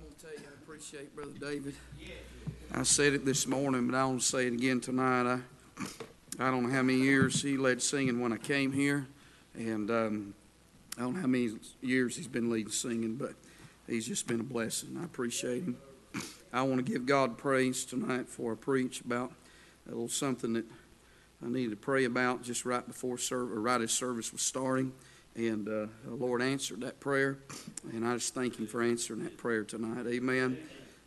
going to tell you, I appreciate Brother David. I said it this morning, but I want to say it again tonight. I don't know how many years he led singing when I came here, and I don't know how many years he's been leading singing, but he's just been a blessing. I appreciate him. I want to give God praise tonight before I preach about a little something that I needed to pray about just right before service, or right as service was starting, and the Lord answered that prayer, and I just thank him for answering that prayer tonight. Amen.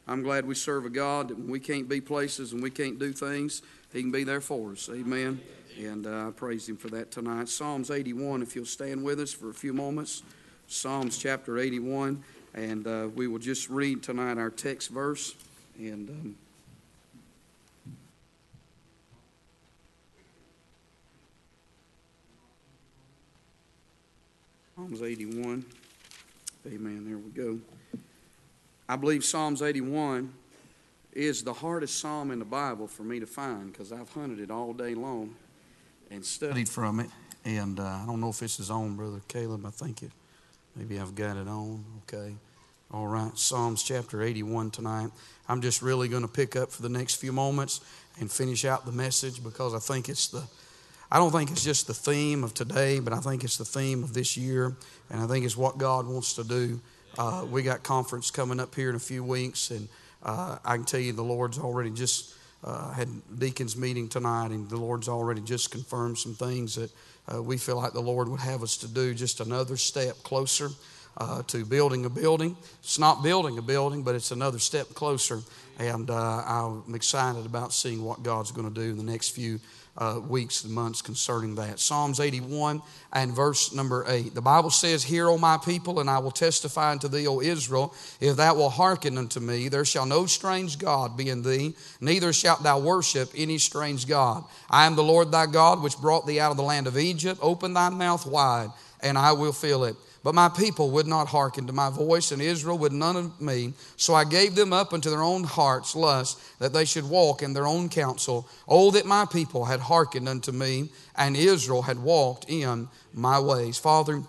I'm glad we serve a God that when we can't be places and we can't do things, he can be there for us. Amen. And I praise him for that tonight. Psalms 81, if you'll stand with us for a few moments. Psalms chapter 81, and we will just read tonight our text verse, and Psalms 81. Amen. There we go. I believe Psalms 81 is the hardest psalm in the Bible for me to find, because I've hunted it all day long and studied from it. And I don't know if this is on, Brother Caleb. I think it. Maybe I've got it on. Okay. All right. Psalms chapter 81 tonight. I'm just really going to pick up for the next few moments and finish out the message, because I think it's the... I don't think it's just the theme of today, but I think it's the theme of this year, and I think it's what God wants to do. We got conference coming up here in a few weeks, and I can tell you the Lord's already just had deacons meeting tonight, and the Lord's already just confirmed some things that we feel like the Lord would have us to do, just another step closer to building a building. It's not building a building, but it's another step closer, and I'm excited about seeing what God's going to do in the next few weeks and months concerning that. Psalms 81 and verse number 8. The Bible says, "Hear, O my people, and I will testify unto thee, O Israel, if thou wilt hearken unto me. There shall no strange God be in thee, neither shalt thou worship any strange God. I am the Lord thy God, which brought thee out of the land of Egypt. Open thy mouth wide, and I will fill it. But my people would not hearken to my voice, and Israel would none of me. So I gave them up unto their own heart's lust, that they should walk in their own counsel. Oh, that my people had hearkened unto me, and Israel had walked in my ways." Father,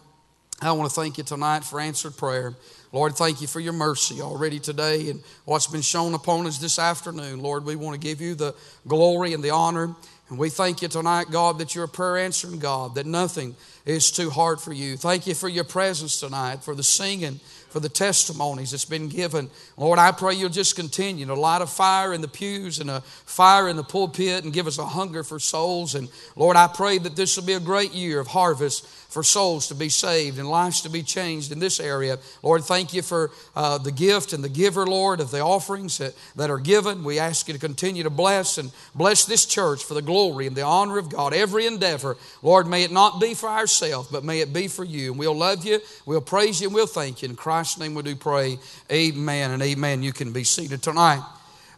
I want to thank you tonight for answered prayer. Lord, thank you for your mercy already today and what's been shown upon us this afternoon. Lord, we want to give you the glory and the honor. And we thank you tonight, God, that you're a prayer answering God, that nothing is too hard for you. Thank you for your presence tonight, for the singing, for the testimonies that's been given. Lord, I pray you'll just continue to light a fire in the pews and a fire in the pulpit and give us a hunger for souls. And Lord, I pray that this will be a great year of harvest for souls to be saved and lives to be changed in this area. Lord, thank you for the gift and the giver, Lord, of the offerings that are given. We ask you to continue to bless and bless this church for the glory and the honor of God. Every endeavor, Lord, may it not be for ourselves, but may it be for you. And we'll love you, we'll praise you, and we'll thank you. In Christ's name we do pray, amen and amen. You can be seated tonight.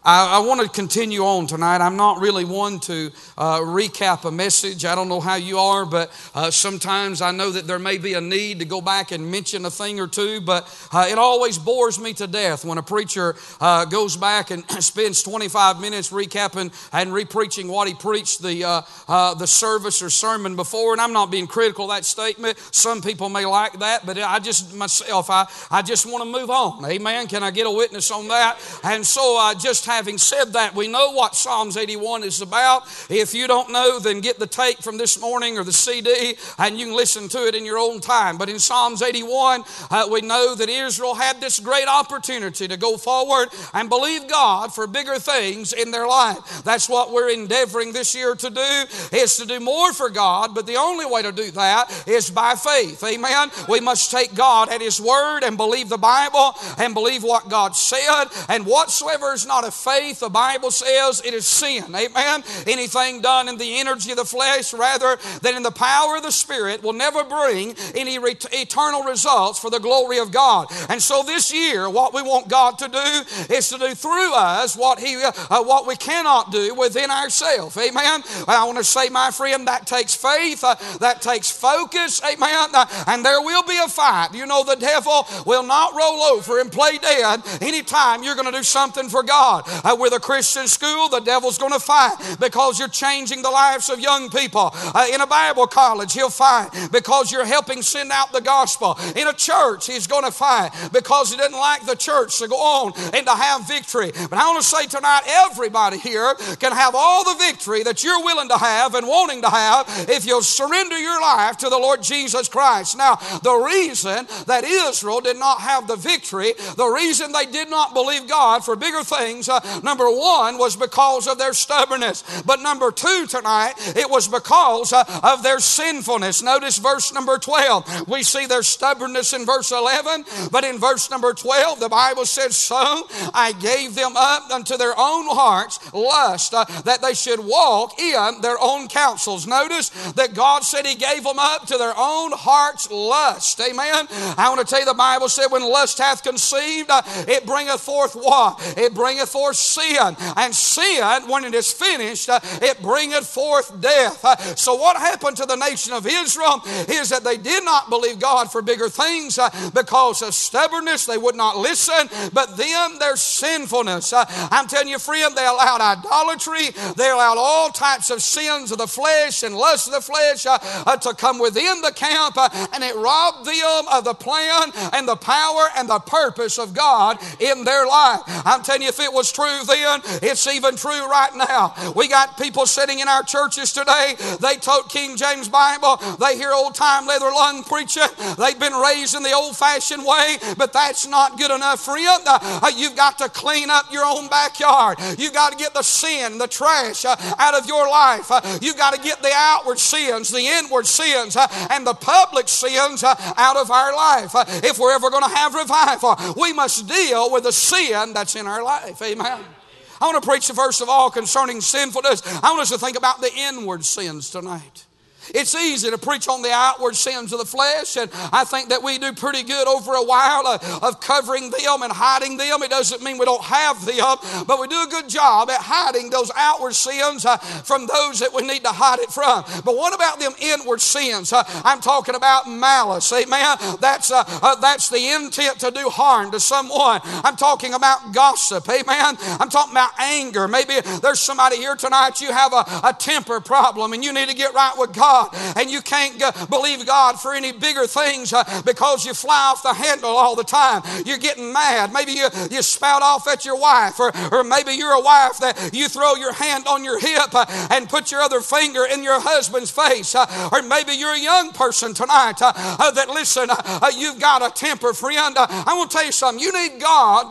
I want to continue on tonight. I'm not really one to recap a message. I don't know how you are, but sometimes I know that there may be a need to go back and mention a thing or two, but it always bores me to death when a preacher goes back and spends 25 minutes recapping and re-preaching what he preached the service or sermon before. And I'm not being critical of that statement. Some people may like that, but I just, myself, I just want to move on. Amen? Can I get a witness on that? And so I just have... Having said that, we know what Psalms 81 is about. If you don't know, then get the tape from this morning or the CD, and you can listen to it in your own time. But in Psalms 81, we know that Israel had this great opportunity to go forward and believe God for bigger things in their life. That's what we're endeavoring this year to do, is to do more for God, but the only way to do that is by faith. Amen? We must take God at His word and believe the Bible and believe what God said, and whatsoever is not a faith, the Bible says, it is sin. Amen? Anything done in the energy of the flesh rather than in the power of the Spirit will never bring any eternal results for the glory of God. And so this year, what we want God to do is to do through us what we cannot do within ourselves. Amen? I want to say, my friend, that takes faith, that takes focus. Amen? And there will be a fight. You know, the devil will not roll over and play dead anytime you're going to do something for God. With a Christian school, the devil's going to fight because you're changing the lives of young people. In a Bible college, he'll fight because you're helping send out the gospel. In a church, he's going to fight because he doesn't like the church to go on and to have victory. But I want to say tonight, everybody here can have all the victory that you're willing to have and wanting to have if you'll surrender your life to the Lord Jesus Christ. Now, the reason that Israel did not have the victory, the reason they did not believe God for bigger things, number one, was because of their stubbornness. But number two tonight, it was because of their sinfulness. Notice verse number 12. We see their stubbornness in verse 11, but in verse number 12, the Bible says, so I gave them up unto their own heart's lust, that they should walk in their own counsels. Notice that God said he gave them up to their own heart's lust. Amen. I want to tell you, the Bible said when lust hath conceived, it bringeth forth what? It bringeth forth sin. And sin, when it is finished, it bringeth forth death. So what happened to the nation of Israel is that they did not believe God for bigger things because of stubbornness. They would not listen, but then their sinfulness. I'm telling you, friend, they allowed idolatry. They allowed all types of sins of the flesh and lust of the flesh to come within the camp, and it robbed them of the plan and the power and the purpose of God in their life. I'm telling you, if it was true then, it's even true right now. We got people sitting in our churches today. They tote King James Bible. They hear old-time leather-lung preaching. They've been raised in the old-fashioned way, but that's not good enough, friend. You've got to clean up your own backyard. You've got to get the sin, the trash out of your life. You've got to get the outward sins, the inward sins, and the public sins out of our life. If we're ever going to have revival, we must deal with the sin that's in our life. Amen. I want to preach the first of all concerning sinfulness. I want us to think about the inward sins tonight. It's easy to preach on the outward sins of the flesh, and I think that we do pretty good over a while of covering them and hiding them. It doesn't mean we don't have them, but we do a good job at hiding those outward sins from those that we need to hide it from. But what about them inward sins? I'm talking about malice, amen? That's the intent to do harm to someone. I'm talking about gossip, amen? I'm talking about anger. Maybe there's somebody here tonight, you have a temper problem, and you need to get right with God. And you can't believe God for any bigger things because you fly off the handle all the time. You're getting mad. Maybe you spout off at your wife, or maybe you're a wife that you throw your hand on your hip and put your other finger in your husband's face. Or maybe you're a young person tonight that, listen, you've got a temper, friend. I want to tell you something. You need God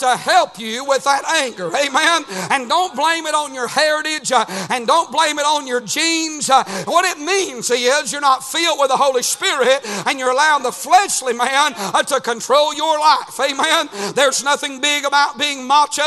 to help you with that anger. Amen? And don't blame it on your heritage, and don't blame it on your genes. What it means is you're not filled with the Holy Spirit, and you're allowing the fleshly man to control your life. Amen. There's nothing big about being macho.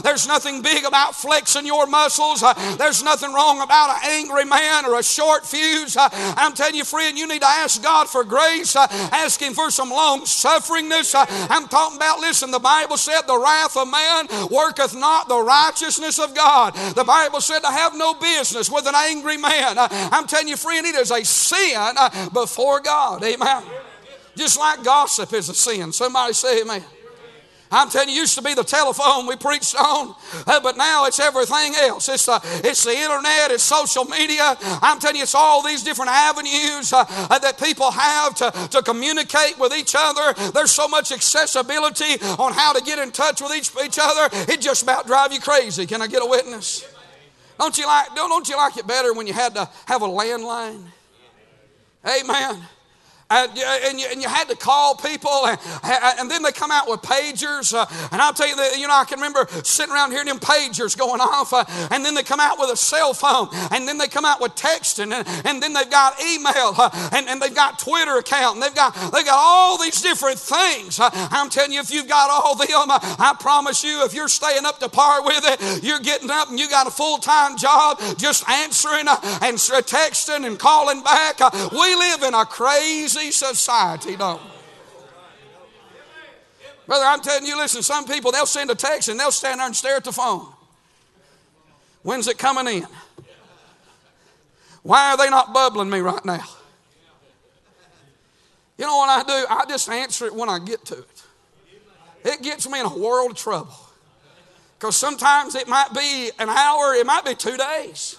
There's nothing big about flexing your muscles. There's nothing wrong about an angry man or a short fuse. I'm telling you, friend, you need to ask God for grace. Ask him for some long-sufferingness. I'm talking about, listen, the Bible said the wrath of man worketh not the righteousness of God. The Bible said to have no business with an angry man. I'm telling you, friend, it is a sin before God. Amen. Just like gossip is a sin. Somebody say amen. I'm telling you, it used to be the telephone we preached on, but now it's everything else. It's the internet, it's social media. I'm telling you, it's all these different avenues that people have to communicate with each other. There's so much accessibility on how to get in touch with each other. It just about drive you crazy. Can I get a witness? Don't you like it better when you had to have a landline? Amen. And you had to call people, and then they come out with pagers. And I'll tell you, I can remember sitting around hearing them pagers going off. And then they come out with a cell phone. And then they come out with texting. And then they've got email. And they've got Twitter account. And they've got all these different things. I'm telling you, if you've got all them, I promise you, if you're staying up to par with it, you're getting up and you got a full-time job just answering and texting and calling back. We live in a crazy society, don't we? Brother, I'm telling you, listen, some people, they'll send a text and they'll stand there and stare at the phone. When's it coming in? Why are they not bubbling me right now? You know what I do? I just answer it when I get to it. It gets me in a world of trouble. Because sometimes it might be an hour, it might be 2 days.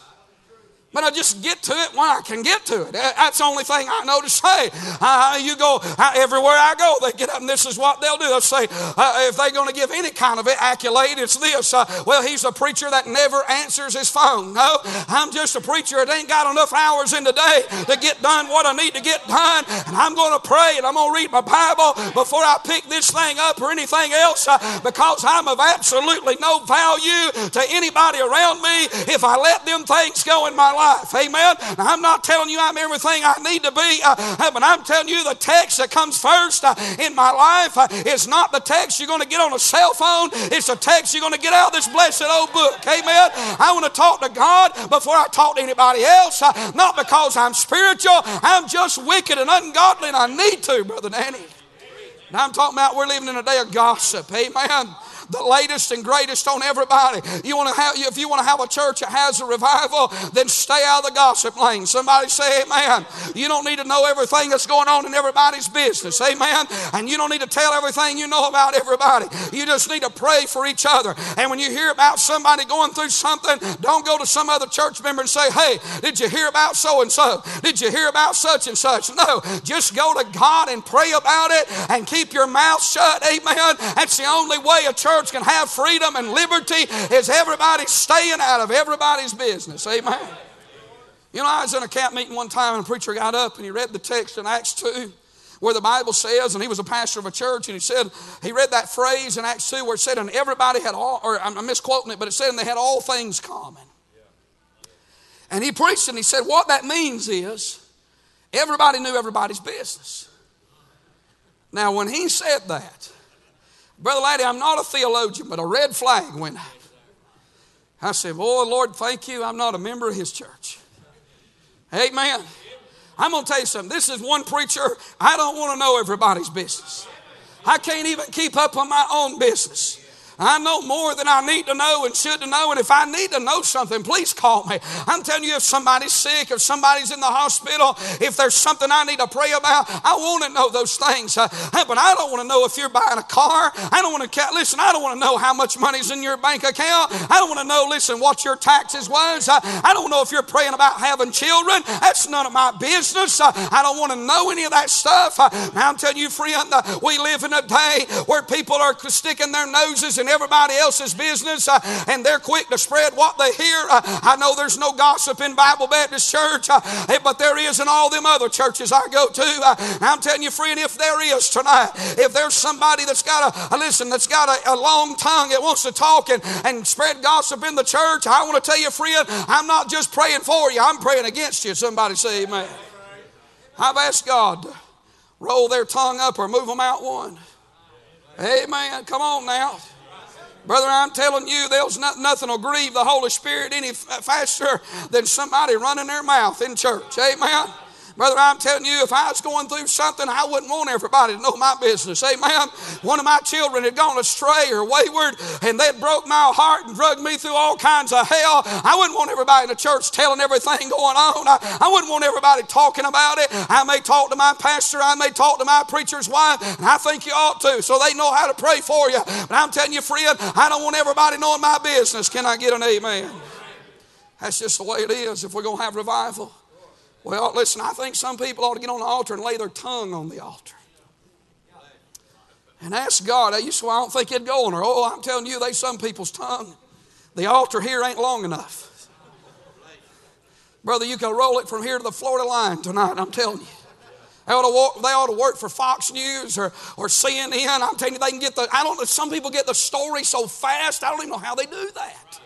But I just get to it when I can get to it. That's the only thing I know to say. Everywhere I go, they get up and this is what they'll do. They'll say, if they're going to give any kind of accolade, it's this. Well, he's a preacher that never answers his phone. No, I'm just a preacher that ain't got enough hours in the day to get done what I need to get done. And I'm going to pray and I'm going to read my Bible before I pick this thing up or anything else because I'm of absolutely no value to anybody around me if I let them things go in my life. Amen. Now, I'm not telling you I'm everything I need to be, but I'm telling you the text that comes first in my life is not the text you're going to get on a cell phone. It's the text you're going to get out of this blessed old book. Amen. I want to talk to God before I talk to anybody else, not because I'm spiritual. I'm just wicked and ungodly, and I need to, Brother Danny. And I'm talking about we're living in a day of gossip. Amen. The latest and greatest on everybody. If you want to have a church that has a revival, then stay out of the gossip lane. Somebody say amen. You don't need to know everything that's going on in everybody's business. Amen. And you don't need to tell everything you know about everybody. You just need to pray for each other. And when you hear about somebody going through something, don't go to some other church member and say, hey, did you hear about so-and-so? Did you hear about such and such? No, just go to God and pray about it and keep your mouth shut. Amen. That's the only way a church can have freedom and liberty is everybody staying out of everybody's business. Amen. You know, I was in a camp meeting one time and a preacher got up and he read the text in Acts 2 where the Bible says, and he was a pastor of a church, and he said, he read that phrase in Acts 2 where it said, and everybody had all, or I'm misquoting it, but it said, and they had all things common. And he preached and he said, what that means is everybody knew everybody's business. Now, when he said that, Brother Laddie, I'm not a theologian, but a red flag went up. I said, boy, Lord, thank you. I'm not a member of his church. Amen. I'm going to tell you something. This is one preacher. I don't want to know everybody's business. I can't even keep up on my own business. I know more than I need to know and should to know. And if I need to know something, please call me. I'm telling you, if somebody's sick, if somebody's in the hospital, if there's something I need to pray about, I want to know those things. But I don't want to know if you're buying a car. I don't want to, listen, I don't want to know how much money's in your bank account. I don't want to know, listen, what your taxes was. I don't know if you're praying about having children. That's none of my business. I don't want to know any of that stuff. I'm telling you, friend, we live in a day where people are sticking their noses in everybody else's business and they're quick to spread what they hear. I know there's no gossip in Bible Baptist Church, but there is in all them other churches I go to. I'm telling you, friend, if there is tonight, if there's somebody that's got a long tongue that wants to talk and spread gossip in the church, I want to tell you, friend, I'm not just praying for you, I'm praying against you. Somebody say amen. I've asked God to roll their tongue up or move them out one. Amen. Come on now. Brother, I'm telling you, there's nothing will grieve the Holy Spirit any faster than somebody running their mouth in church. Amen. Brother, I'm telling you, if I was going through something, I wouldn't want everybody to know my business. Amen. One of my children had gone astray or wayward, and that broke my heart and dragged me through all kinds of hell. I wouldn't want everybody in the church telling everything going on. I wouldn't want everybody talking about it. I may talk to my pastor. I may talk to my preacher's wife, and I think you ought to, so they know how to pray for you. But I'm telling you, friend, I don't want everybody knowing my business. Can I get an amen? That's just the way it is if we're going to have revival. Well, listen, I think some people ought to get on the altar and lay their tongue on the altar and ask God. I used to, I don't think it'd go on her. Oh, I'm telling you, they some people's tongue. The altar here ain't long enough. Brother, you can roll it from here to the Florida line tonight, I'm telling you. They ought to work for Fox News or CNN. I'm telling you, they can get the, I don't know, some people get the story so fast, I don't even know how they do that.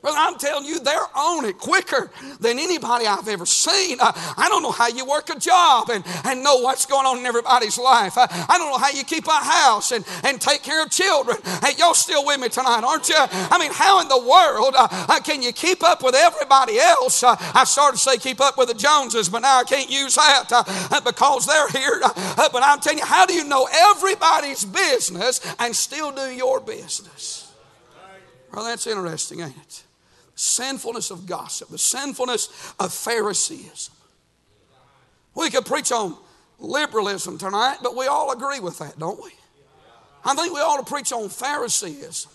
Brother, I'm telling you, they're on it quicker than anybody I've ever seen. I don't know how you work a job and know what's going on in everybody's life. I don't know how you keep a house and take care of children. Hey, y'all still with me tonight, aren't you? I mean, how in the world can you keep up with everybody else? I started to say keep up with the Joneses, but now I can't use that because they're here. But I'm telling you, how do you know everybody's business and still do your business? Well, that's interesting, ain't it? Sinfulness of gossip, the sinfulness of Phariseeism. We could preach on liberalism tonight, but we all agree with that, don't we? I think we ought to preach on Phariseeism.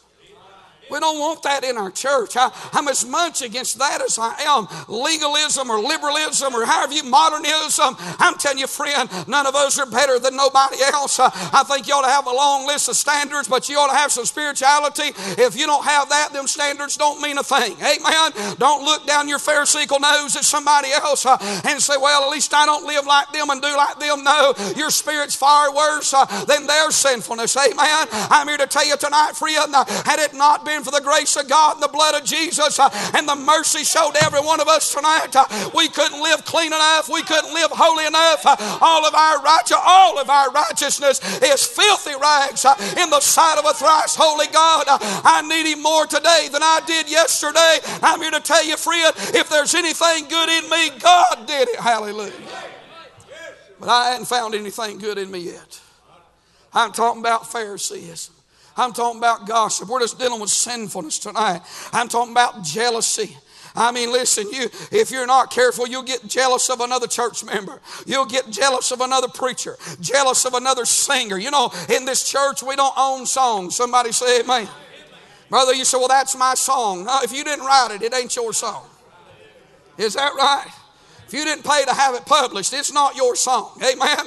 We don't want that in our church. I'm as much against that as I am legalism or liberalism or however you, modernism. I'm telling you, friend, none of us are better than nobody else. I think you ought to have a long list of standards, but you ought to have some spirituality. If you don't have that, them standards don't mean a thing. Amen? Don't look down your pharisaical nose at somebody else and say, well, at least I don't live like them and do like them. No, your spirit's far worse than their sinfulness. Amen? I'm here to tell you tonight, friend, had it not been for the grace of God and the blood of Jesus and the mercy showed every one of us tonight, we couldn't live clean enough. We couldn't live holy enough. All of our righteousness is filthy rags in the sight of a thrice holy God. I need Him more today than I did yesterday. I'm here to tell you, friend, if there's anything good in me, God did it. Hallelujah. But I hadn't found anything good in me yet. I'm talking about Phariseeism. I'm talking about gossip. We're just dealing with sinfulness tonight. I'm talking about jealousy. I mean, listen, if you're not careful, you'll get jealous of another church member. You'll get jealous of another preacher, jealous of another singer. You know, in this church, we don't own songs. Somebody say amen. Brother, you say, well, that's my song. No, if you didn't write it, it ain't your song. Is that right? If you didn't pay to have it published, it's not your song. Amen?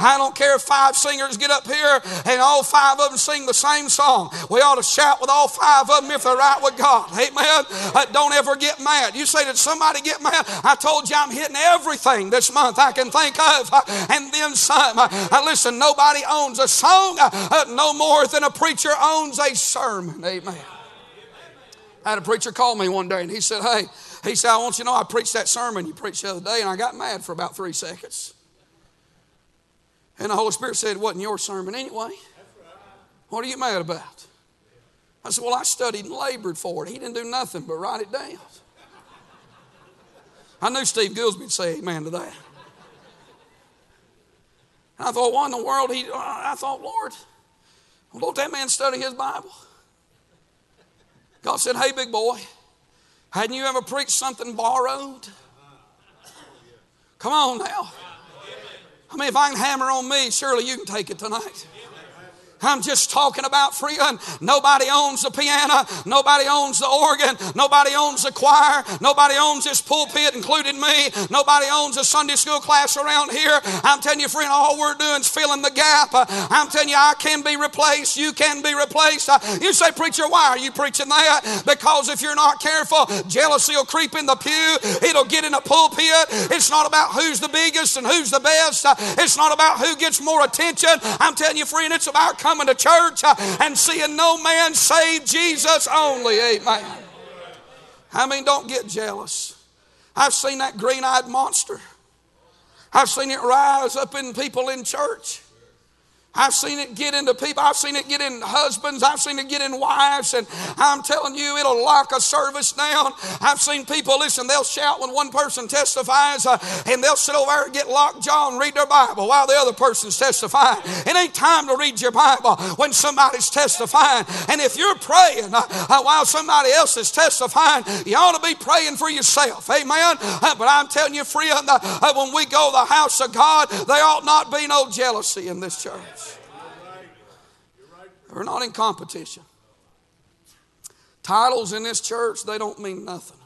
I don't care if 5 singers get up here and all 5 of them sing the same song. We ought to shout with all 5 of them if they're right with God. Amen? Don't ever get mad. You say, did somebody get mad? I told you I'm hitting everything this month I can think of and then some. Listen, nobody owns a song no more than a preacher owns a sermon. Amen? I had a preacher call me one day and he said, hey, he said, I want you to know I preached that sermon you preached the other day and I got mad for about 3 seconds. And the Holy Spirit said, it wasn't your sermon anyway. What are you mad about? I said, well, I studied and labored for it. He didn't do nothing but write it down. I knew Steve Goolsby would say amen to that. And I thought, what in the world? I thought, Lord, well, don't that man study his Bible? God said, hey, big boy. Hadn't you ever preached something borrowed? Come on now. I mean, if I can hammer on me, surely you can take it tonight. I'm just talking about freedom. Nobody owns the piano. Nobody owns the organ. Nobody owns the choir. Nobody owns this pulpit, including me. Nobody owns a Sunday school class around here. I'm telling you, friend, all we're doing is filling the gap. I'm telling you, I can be replaced. You can be replaced. You say, preacher, why are you preaching that? Because if you're not careful, jealousy will creep in the pew. It'll get in the pulpit. It's not about who's the biggest and who's the best. It's not about who gets more attention. I'm telling you, friend, it's about coming to church and seeing no man save Jesus only. Amen. I mean, don't get jealous. I've seen that green-eyed monster. I've seen it rise up in people in church. I've seen it get into people. I've seen it get in husbands. I've seen it get in wives. And I'm telling you, it'll lock a service down. I've seen people, listen, they'll shout when one person testifies and they'll sit over there and get lockjaw and read their Bible while the other person's testifying. It ain't time to read your Bible when somebody's testifying. And if you're praying while somebody else is testifying, you ought to be praying for yourself. Amen? But I'm telling you, friend, when we go to the house of God, there ought not be no jealousy in this church. We're not in competition. Titles in this church, they don't mean nothing.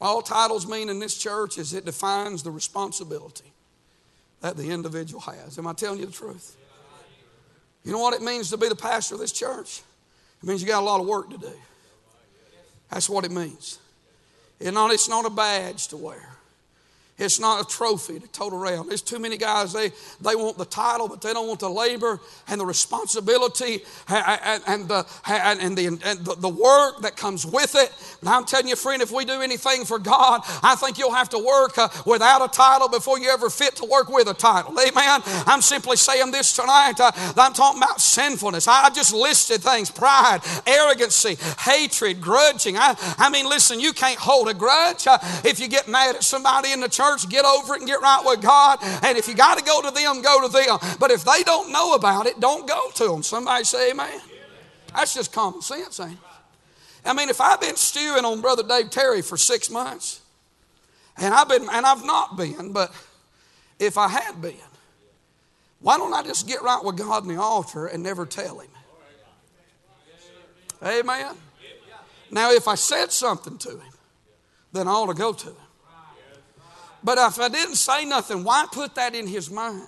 All titles mean in this church is it defines the responsibility that the individual has. Am I telling you the truth? You know what it means to be the pastor of this church? It means you got a lot of work to do. That's what it means. It's not a badge to wear. It's not a trophy to tote around. There's too many guys, they want the title, but they don't want the labor and the responsibility and the work that comes with it. And I'm telling you, friend, if we do anything for God, I think you'll have to work without a title before you ever fit to work with a title. Amen? I'm simply saying this tonight. I'm talking about sinfulness. I just listed things, pride, arrogancy, hatred, grudging. I mean, listen, you can't hold a grudge. If you get mad at somebody in the church, get over it and get right with God. And if you got to go to them, go to them. But if they don't know about it, don't go to them. Somebody say amen. That's just common sense, ain't it? I mean, if I've been stewing on Brother Dave Terry for 6 months, and I've not been, but if I had been, why don't I just get right with God in the altar and never tell him? Amen? Now, if I said something to him, then I ought to go to him. But if I didn't say nothing, why put that in his mind?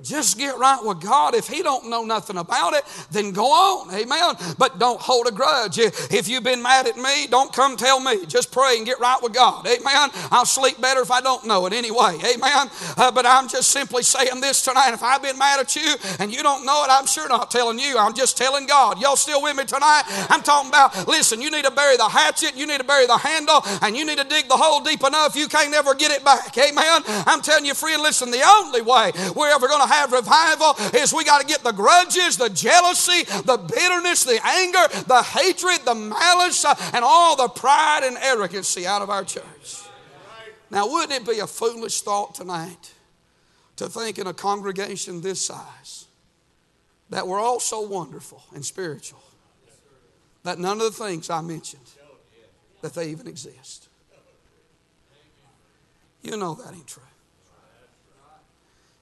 Just get right with God. If he don't know nothing about it, then go on. Amen. But don't hold a grudge. If you've been mad at me, don't come tell me. Just pray and get right with God. Amen. I'll sleep better if I don't know it anyway. Amen. But I'm just simply saying this tonight. If I've been mad at you and you don't know it, I'm sure not telling you. I'm just telling God. Y'all still with me tonight? I'm talking about, listen, you need to bury the hatchet. You need to bury the handle. And you need to dig the hole deep enough you can't ever get it back. Amen. I'm telling you, friend, listen, the only way we're ever going to have revival is we got to get the grudges, the jealousy, the bitterness, the anger, the hatred, the malice, and all the pride and arrogance out of our church. Now, wouldn't it be a foolish thought tonight to think in a congregation this size that we're all so wonderful and spiritual that none of the things I mentioned, that they even exist? You know that ain't true.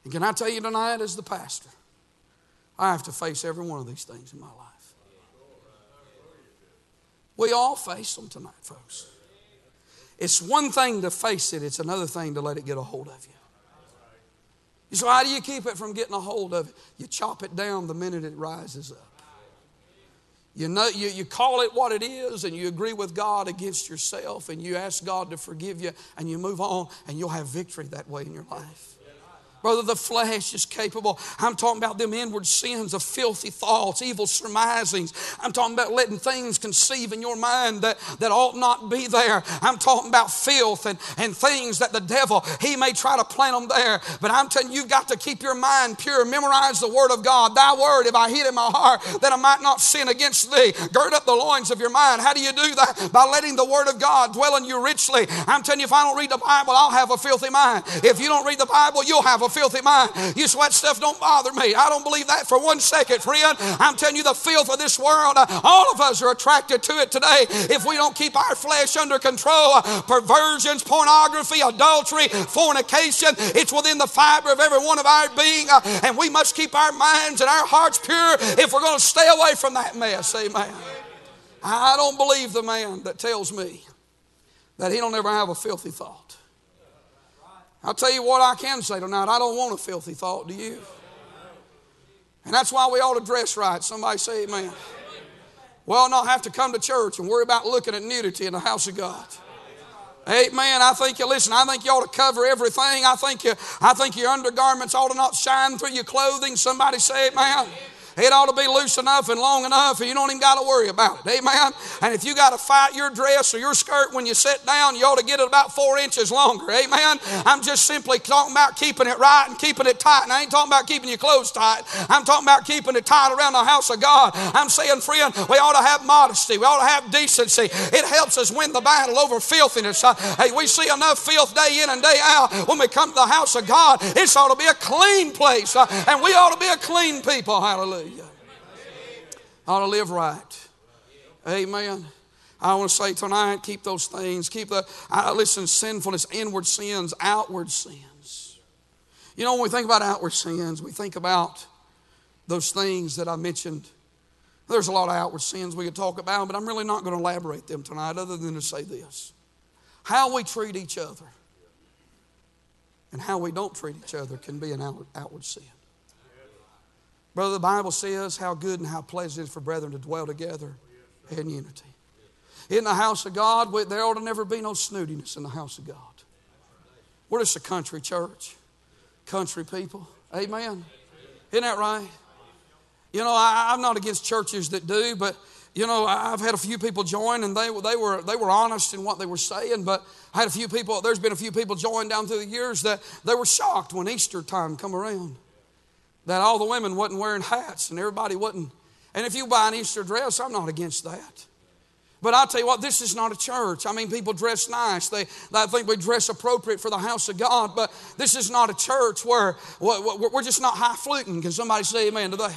And can I tell you tonight, as the pastor, I have to face every one of these things in my life. We all face them tonight, folks. It's one thing to face it. It's another thing to let it get a hold of you. So how do you keep it from getting a hold of it? You chop it down the minute it rises up. You know, you call it what it is, and you agree with God against yourself, and you ask God to forgive you, and you move on, and you'll have victory that way in your life. Brother, the flesh is capable. I'm talking about them inward sins of filthy thoughts, evil surmisings. I'm talking about letting things conceive in your mind that ought not be there. I'm talking about filth and things that the devil, he may try to plant them there. But I'm telling you, you've got to keep your mind pure. Memorize the word of God. Thy word have I hid in my heart that I might not sin against thee. Gird up the loins of your mind. How do you do that? By letting the word of God dwell in you richly. I'm telling you, if I don't read the Bible, I'll have a filthy mind. If you don't read the Bible, you'll have a filthy mind. You sweat stuff don't bother me. I don't believe that for one second, friend. I'm telling you, the filth of this world, all of us are attracted to it today. If we don't keep our flesh under control, perversions, pornography, adultery, fornication, it's within the fiber of every one of our being, and we must keep our minds and our hearts pure if we're going to stay away from that mess. Amen. I don't believe the man that tells me that he don't ever have a filthy thought. I'll tell you what I can say tonight. I don't want a filthy thought, do you? And that's why we ought to dress right. Somebody say amen. We ought not have to come to church and worry about looking at nudity in the house of God. Amen. I think you listen. I think you ought to cover everything. I think your undergarments ought to not shine through your clothing. Somebody say amen. It ought to be loose enough and long enough and you don't even got to worry about it. Amen. And if you got to fight your dress or your skirt when you sit down, you ought to get it about 4 inches longer. Amen. I'm just simply talking about keeping it right and keeping it tight. And I ain't talking about keeping your clothes tight. I'm talking about keeping it tight around the house of God. I'm saying, friend, we ought to have modesty. We ought to have decency. It helps us win the battle over filthiness. Hey, we see enough filth day in and day out. When we come to the house of God, this ought to be a clean place. And we ought to be a clean people. Hallelujah. Ought to live right. Amen. I want to say tonight, keep those things. Keep sinfulness, inward sins, outward sins. You know, when we think about outward sins, we think about those things that I mentioned. There's a lot of outward sins we could talk about, but I'm really not going to elaborate them tonight other than to say this. How we treat each other and how we don't treat each other can be an outward sin. Brother, the Bible says how good and how pleasant it is for brethren to dwell together in unity. In the house of God, there ought to never be no snootiness in the house of God. We're just a country church, country people. Amen. Isn't that right? You know, I'm not against churches that do, but you know, I've had a few people join and they were honest in what they were saying, but I had there's been a few people join down through the years that they were shocked when Easter time come around. That all the women wasn't wearing hats and everybody wasn't. And if you buy an Easter dress, I'm not against that. But I'll tell you what, this is not a church. I mean, people dress nice. I think we dress appropriate for the house of God, but this is not a church where we're just not high-fluting. Can somebody say amen to that?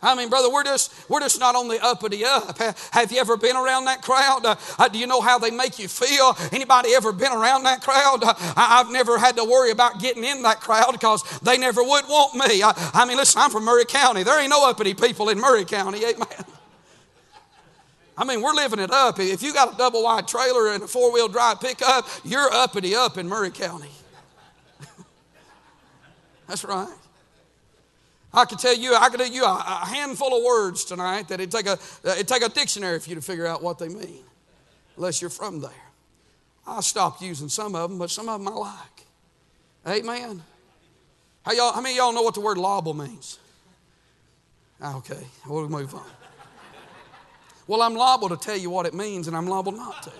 I mean, brother, we're just not on the uppity up. Have you ever been around that crowd? Do you know how they make you feel? Anybody ever been around that crowd? I've never had to worry about getting in that crowd because they never would want me. I mean, listen, I'm from Murray County. There ain't no uppity people in Murray County. Amen. I mean, we're living it up. If you got a double-wide trailer and a four-wheel drive pickup, you're uppity up in Murray County. That's right. I could tell you, I could tell you a handful of words tonight that it'd take a dictionary for you to figure out what they mean, unless you're from there. I stopped using some of them, but some of them I like. Amen. How many of y'all know what the word lobble means? Okay, we'll move on. Well, I'm liable to tell you what it means, and I'm liable not to.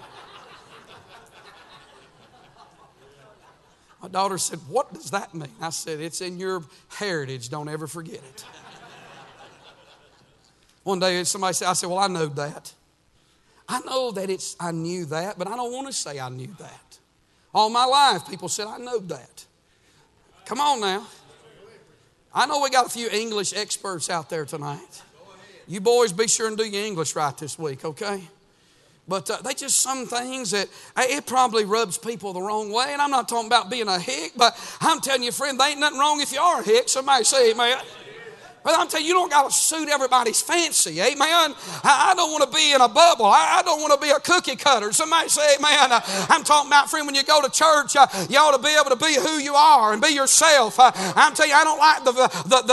My daughter said, "What does that mean?" I said, "It's in your heritage. Don't ever forget it." One day somebody said, I said, "Well, I know that. I know that it's, I knew that, but I don't want to say I knew that. All my life, people said, I know that." Come on now. I know we got a few English experts out there tonight. You boys be sure and do your English right this week, okay? But they just some things that it probably rubs people the wrong way. And I'm not talking about being a hick, but I'm telling you, friend, there ain't nothing wrong if you are a hick. Somebody say amen. But I'm telling you, you don't got to suit everybody's fancy, amen. I don't want to be in a bubble. I don't want to be a cookie cutter. Somebody say amen. I'm talking about, friend, when you go to church, you ought to be able to be who you are and be yourself. I'm telling you, I don't like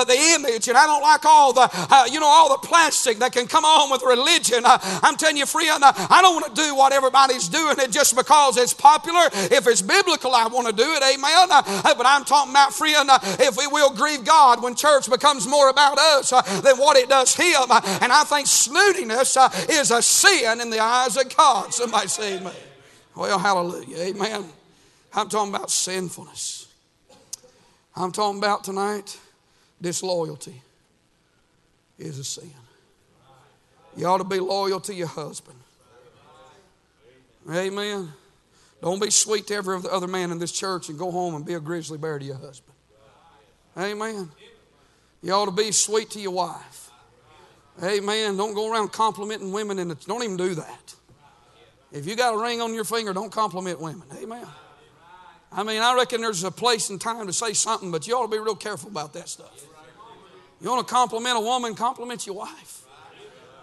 the image, and I don't like all the, all the plastic that can come on with religion. I'm telling you, friend, I don't want to do what everybody's doing it just because it's popular. If it's biblical, I want to do it, amen. But I'm talking about, friend, if we will grieve God when church becomes more about us than what it does him. And I think snootiness is a sin in the eyes of God. Somebody say amen. Well, hallelujah. Amen. I'm talking about sinfulness. I'm talking about tonight, disloyalty is a sin. You ought to be loyal to your husband. Amen. Don't be sweet to every other man in this church and go home and be a grizzly bear to your husband. Amen. You ought to be sweet to your wife. Amen. Don't go around complimenting women. Don't even do that. If you got a ring on your finger, don't compliment women. Amen. I mean, I reckon there's a place and time to say something, but you ought to be real careful about that stuff. You want to compliment a woman, compliment your wife.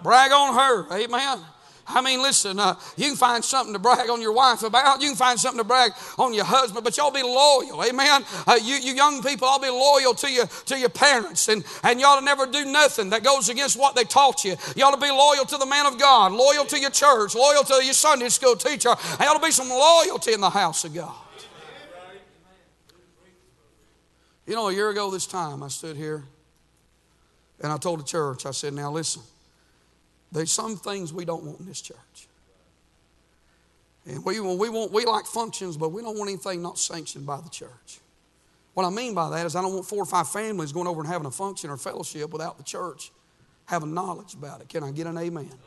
Brag on her. Amen. I mean, listen, you can find something to brag on your wife about. You can find something to brag on your husband, but y'all be loyal, amen? You young people, I'll be loyal to your parents, and y'all to never do nothing that goes against what they taught you. Y'all to be loyal to the man of God, loyal to your church, loyal to your Sunday school teacher. And y'all to be some loyalty in the house of God. You know, a year ago this time, I stood here, and I told the church, I said, now listen, there's some things we don't want in this church. And we like functions, but we don't want anything not sanctioned by the church. What I mean by that is I don't want 4 or 5 families going over and having a function or fellowship without the church having knowledge about it. Can I get an amen? Amen.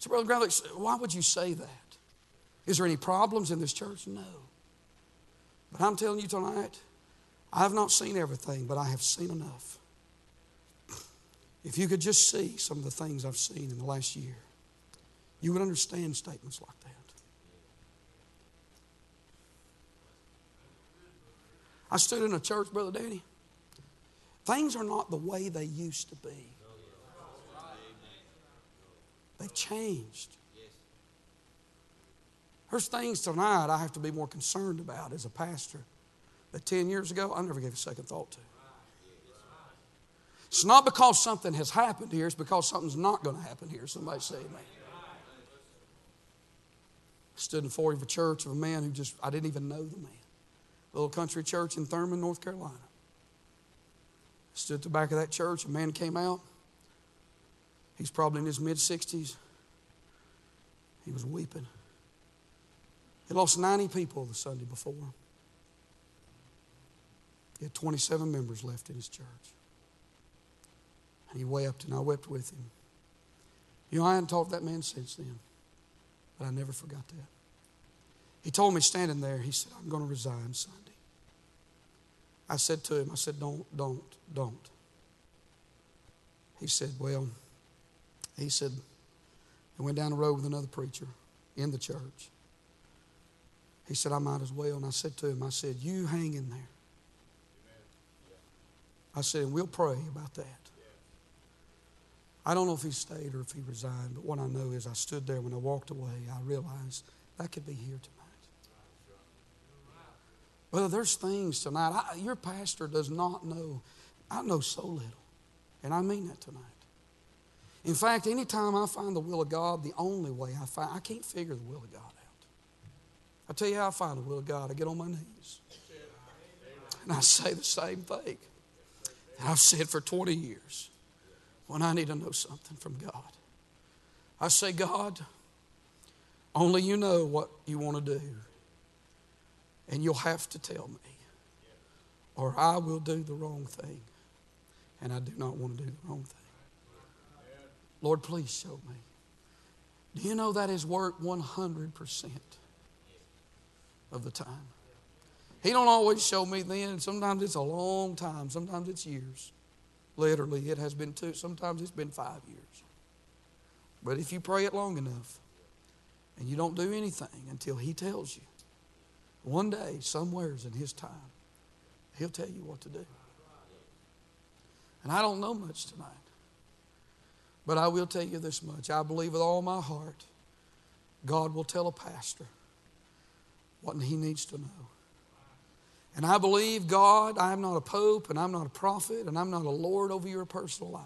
So Brother Gravely, why would you say that? Is there any problems in this church? No. But I'm telling you tonight, I have not seen everything, but I have seen enough. If you could just see some of the things I've seen in the last year, you would understand statements like that. I stood in a church, Brother Danny. Things are not the way they used to be. They've changed. There's things tonight I have to be more concerned about as a pastor that 10 years ago I never gave a second thought to. It's not because something has happened here. It's because something's not going to happen here. Somebody say amen. I stood in the foyer of a church of a man who just, I didn't even know the man. A little country church in Thurman, North Carolina. Stood at the back of that church. A man came out. He's probably in his mid-60s. He was weeping. He lost 90 people the Sunday before. He had 27 members left in his church. He wept, and I wept with him. You know, I hadn't talked to that man since then, but I never forgot that. He told me standing there, he said, I'm going to resign Sunday. I said to him, I said, don't. He said, well, he said, I went down the road with another preacher in the church. He said, I might as well. And I said to him, I said, you hang in there. I said, and we'll pray about that. I don't know if he stayed or if he resigned, but what I know is I stood there when I walked away. I realized that could be here tonight. Well, there's things tonight. Your pastor does not know. I know so little, and I mean that tonight. In fact, anytime I find the will of God, the only way I can't figure the will of God out. I tell you how I find the will of God. I get on my knees, and I say the same thing. And I've said for 20 years, when I need to know something from God, I say, God, only you know what you want to do, and you'll have to tell me, or I will do the wrong thing, and I do not want to do the wrong thing. Lord, please show me. Do you know that has worked 100% of the time? He don't always show me then. Sometimes it's a long time. Sometimes it's years. Literally, it has been 2. Sometimes it's been 5 years. But if you pray it long enough and you don't do anything until he tells you, one day, somewheres in his time, he'll tell you what to do. And I don't know much tonight. But I will tell you this much. I believe with all my heart, God will tell a pastor what he needs to know. And I believe God, I am not a pope and I'm not a prophet and I'm not a lord over your personal life.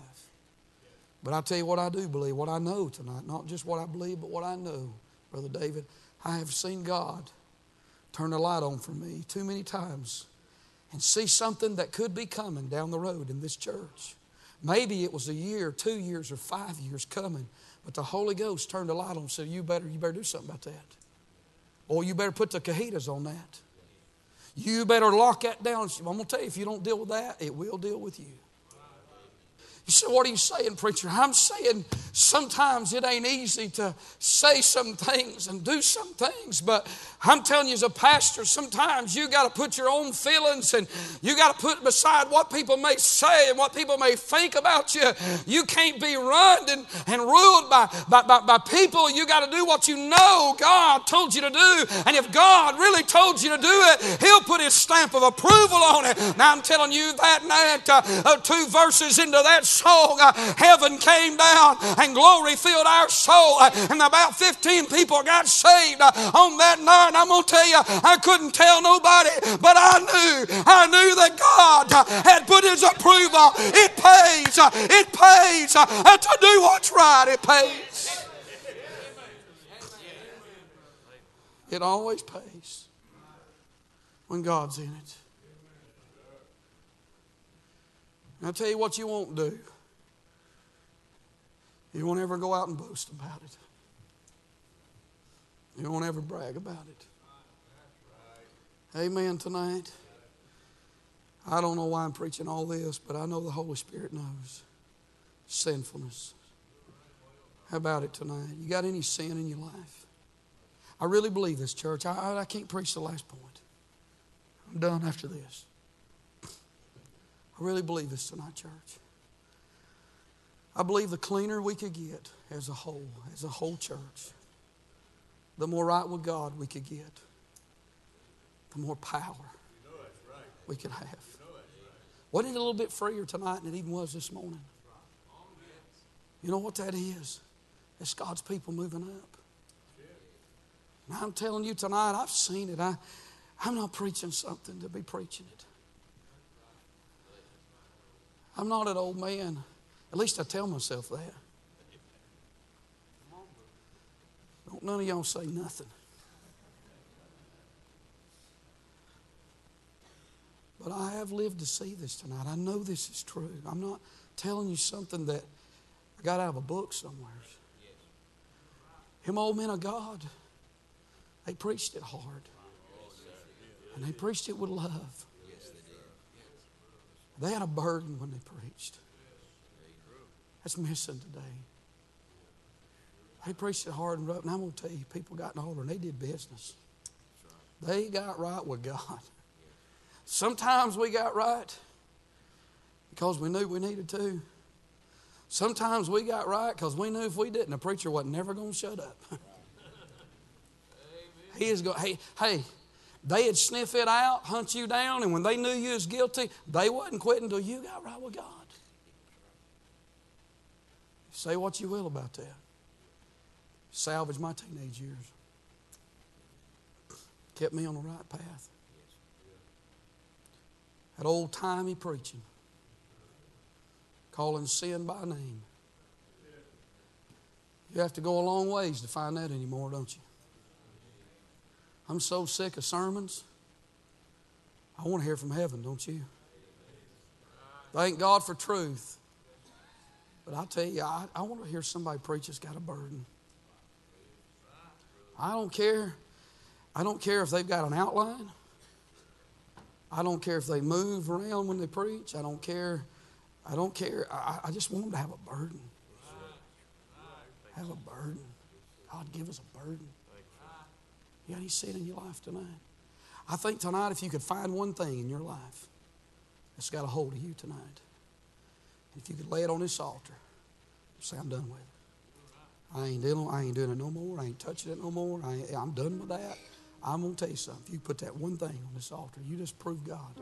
But I tell you what I do believe, what I know tonight, not just what I believe, but what I know, Brother David. I have seen God turn the light on for me too many times and see something that could be coming down the road in this church. Maybe it was a year, 2 years, or 5 years coming, but the Holy Ghost turned the light on and said, you better do something about that. Or you better put the cajitas on that. You better lock that down. I'm going to tell you, if you don't deal with that, it will deal with you. You say, what are you saying, preacher? I'm saying sometimes it ain't easy to say some things and do some things, but I'm telling you as a pastor, sometimes you got to put your own feelings and you got to put beside what people may say and what people may think about you. You can't be run and ruled by people. You got to do what you know God told you to do. And if God really told you to do it, he'll put his stamp of approval on it. Now I'm telling you that 2 verses into that song, heaven came down and glory filled our soul, and about 15 people got saved on that night. And I'm going to tell you, I couldn't tell nobody, but I knew that God had put his approval. It pays to do what's right. It pays. It always pays when God's in it. I'll tell you what you won't do. You won't ever go out and boast about it. You won't ever brag about it. Amen tonight. I don't know why I'm preaching all this, but I know the Holy Spirit knows sinfulness. How about it tonight? You got any sin in your life? I really believe this, church. I can't preach the last point. I'm done after this. I really believe this tonight, church. I believe the cleaner we could get as a whole church, the more right with God we could get, the more power we could have. Wasn't it a little bit freer tonight than it even was this morning? You know what that is? It's God's people moving up. And I'm telling you tonight, I've seen it. I'm not preaching something to be preaching it. I'm not an old man. At least I tell myself that. Don't none of y'all say nothing. But I have lived to see this tonight. I know this is true. I'm not telling you something that I got out of a book somewhere. Them old men of God, they preached it hard. And they preached it with love. They had a burden when they preached. That's missing today. They preached it hard and rough. And I'm going to tell you, people got in order and they did business. They got right with God. Sometimes we got right because we knew we needed to. Sometimes we got right because we knew if we didn't, the preacher wasn't never going to shut up. He is going, hey. They had sniff it out, hunt you down, and when they knew you was guilty, they wasn't quitting until you got right with God. Say what you will about that. Salvaged my teenage years. Kept me on the right path. That old-timey preaching. Calling sin by name. You have to go a long ways to find that anymore, don't you? I'm so sick of sermons. I want to hear from heaven, don't you? Thank God for truth. But I tell you, I want to hear somebody preach that's got a burden. I don't care. I don't care if they've got an outline. I don't care if they move around when they preach. I don't care. I don't care. I just want them to have a burden. Have a burden. God, give us a burden. You got any sin in your life tonight? I think tonight if you could find one thing in your life that's got a hold of you tonight, if you could lay it on this altar and say, I'm done with it. I ain't doing it no more. I ain't touching it no more. I'm done with that. I'm going to tell you something. If you put that one thing on this altar, you just prove God.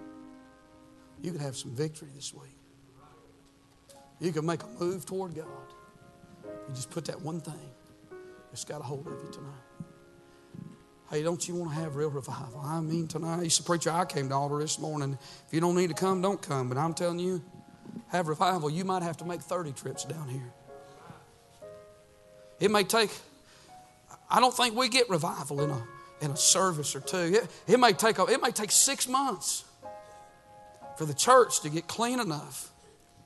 You could have some victory this week. You could make a move toward God. You just put that one thing that's got a hold of you tonight. Hey, don't you want to have real revival? I mean, tonight, you said, preacher, I came to the altar this morning. If you don't need to come, don't come. But I'm telling you, have revival. You might have to make 30 trips down here. It may take, I don't think we get revival in a service or two. It may take 6 months for the church to get clean enough,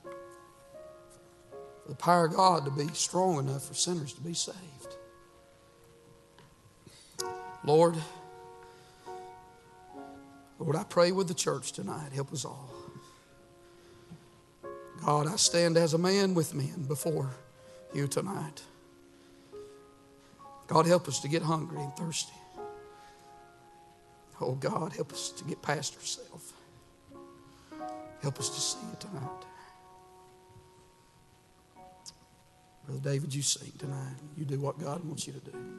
for the power of God to be strong enough for sinners to be saved. Lord, I pray with the church tonight. Help us all. God, I stand as a man with men before you tonight. God, help us to get hungry and thirsty. Oh, God, help us to get past ourselves. Help us to see you tonight. Brother David, you sing tonight. You do what God wants you to do.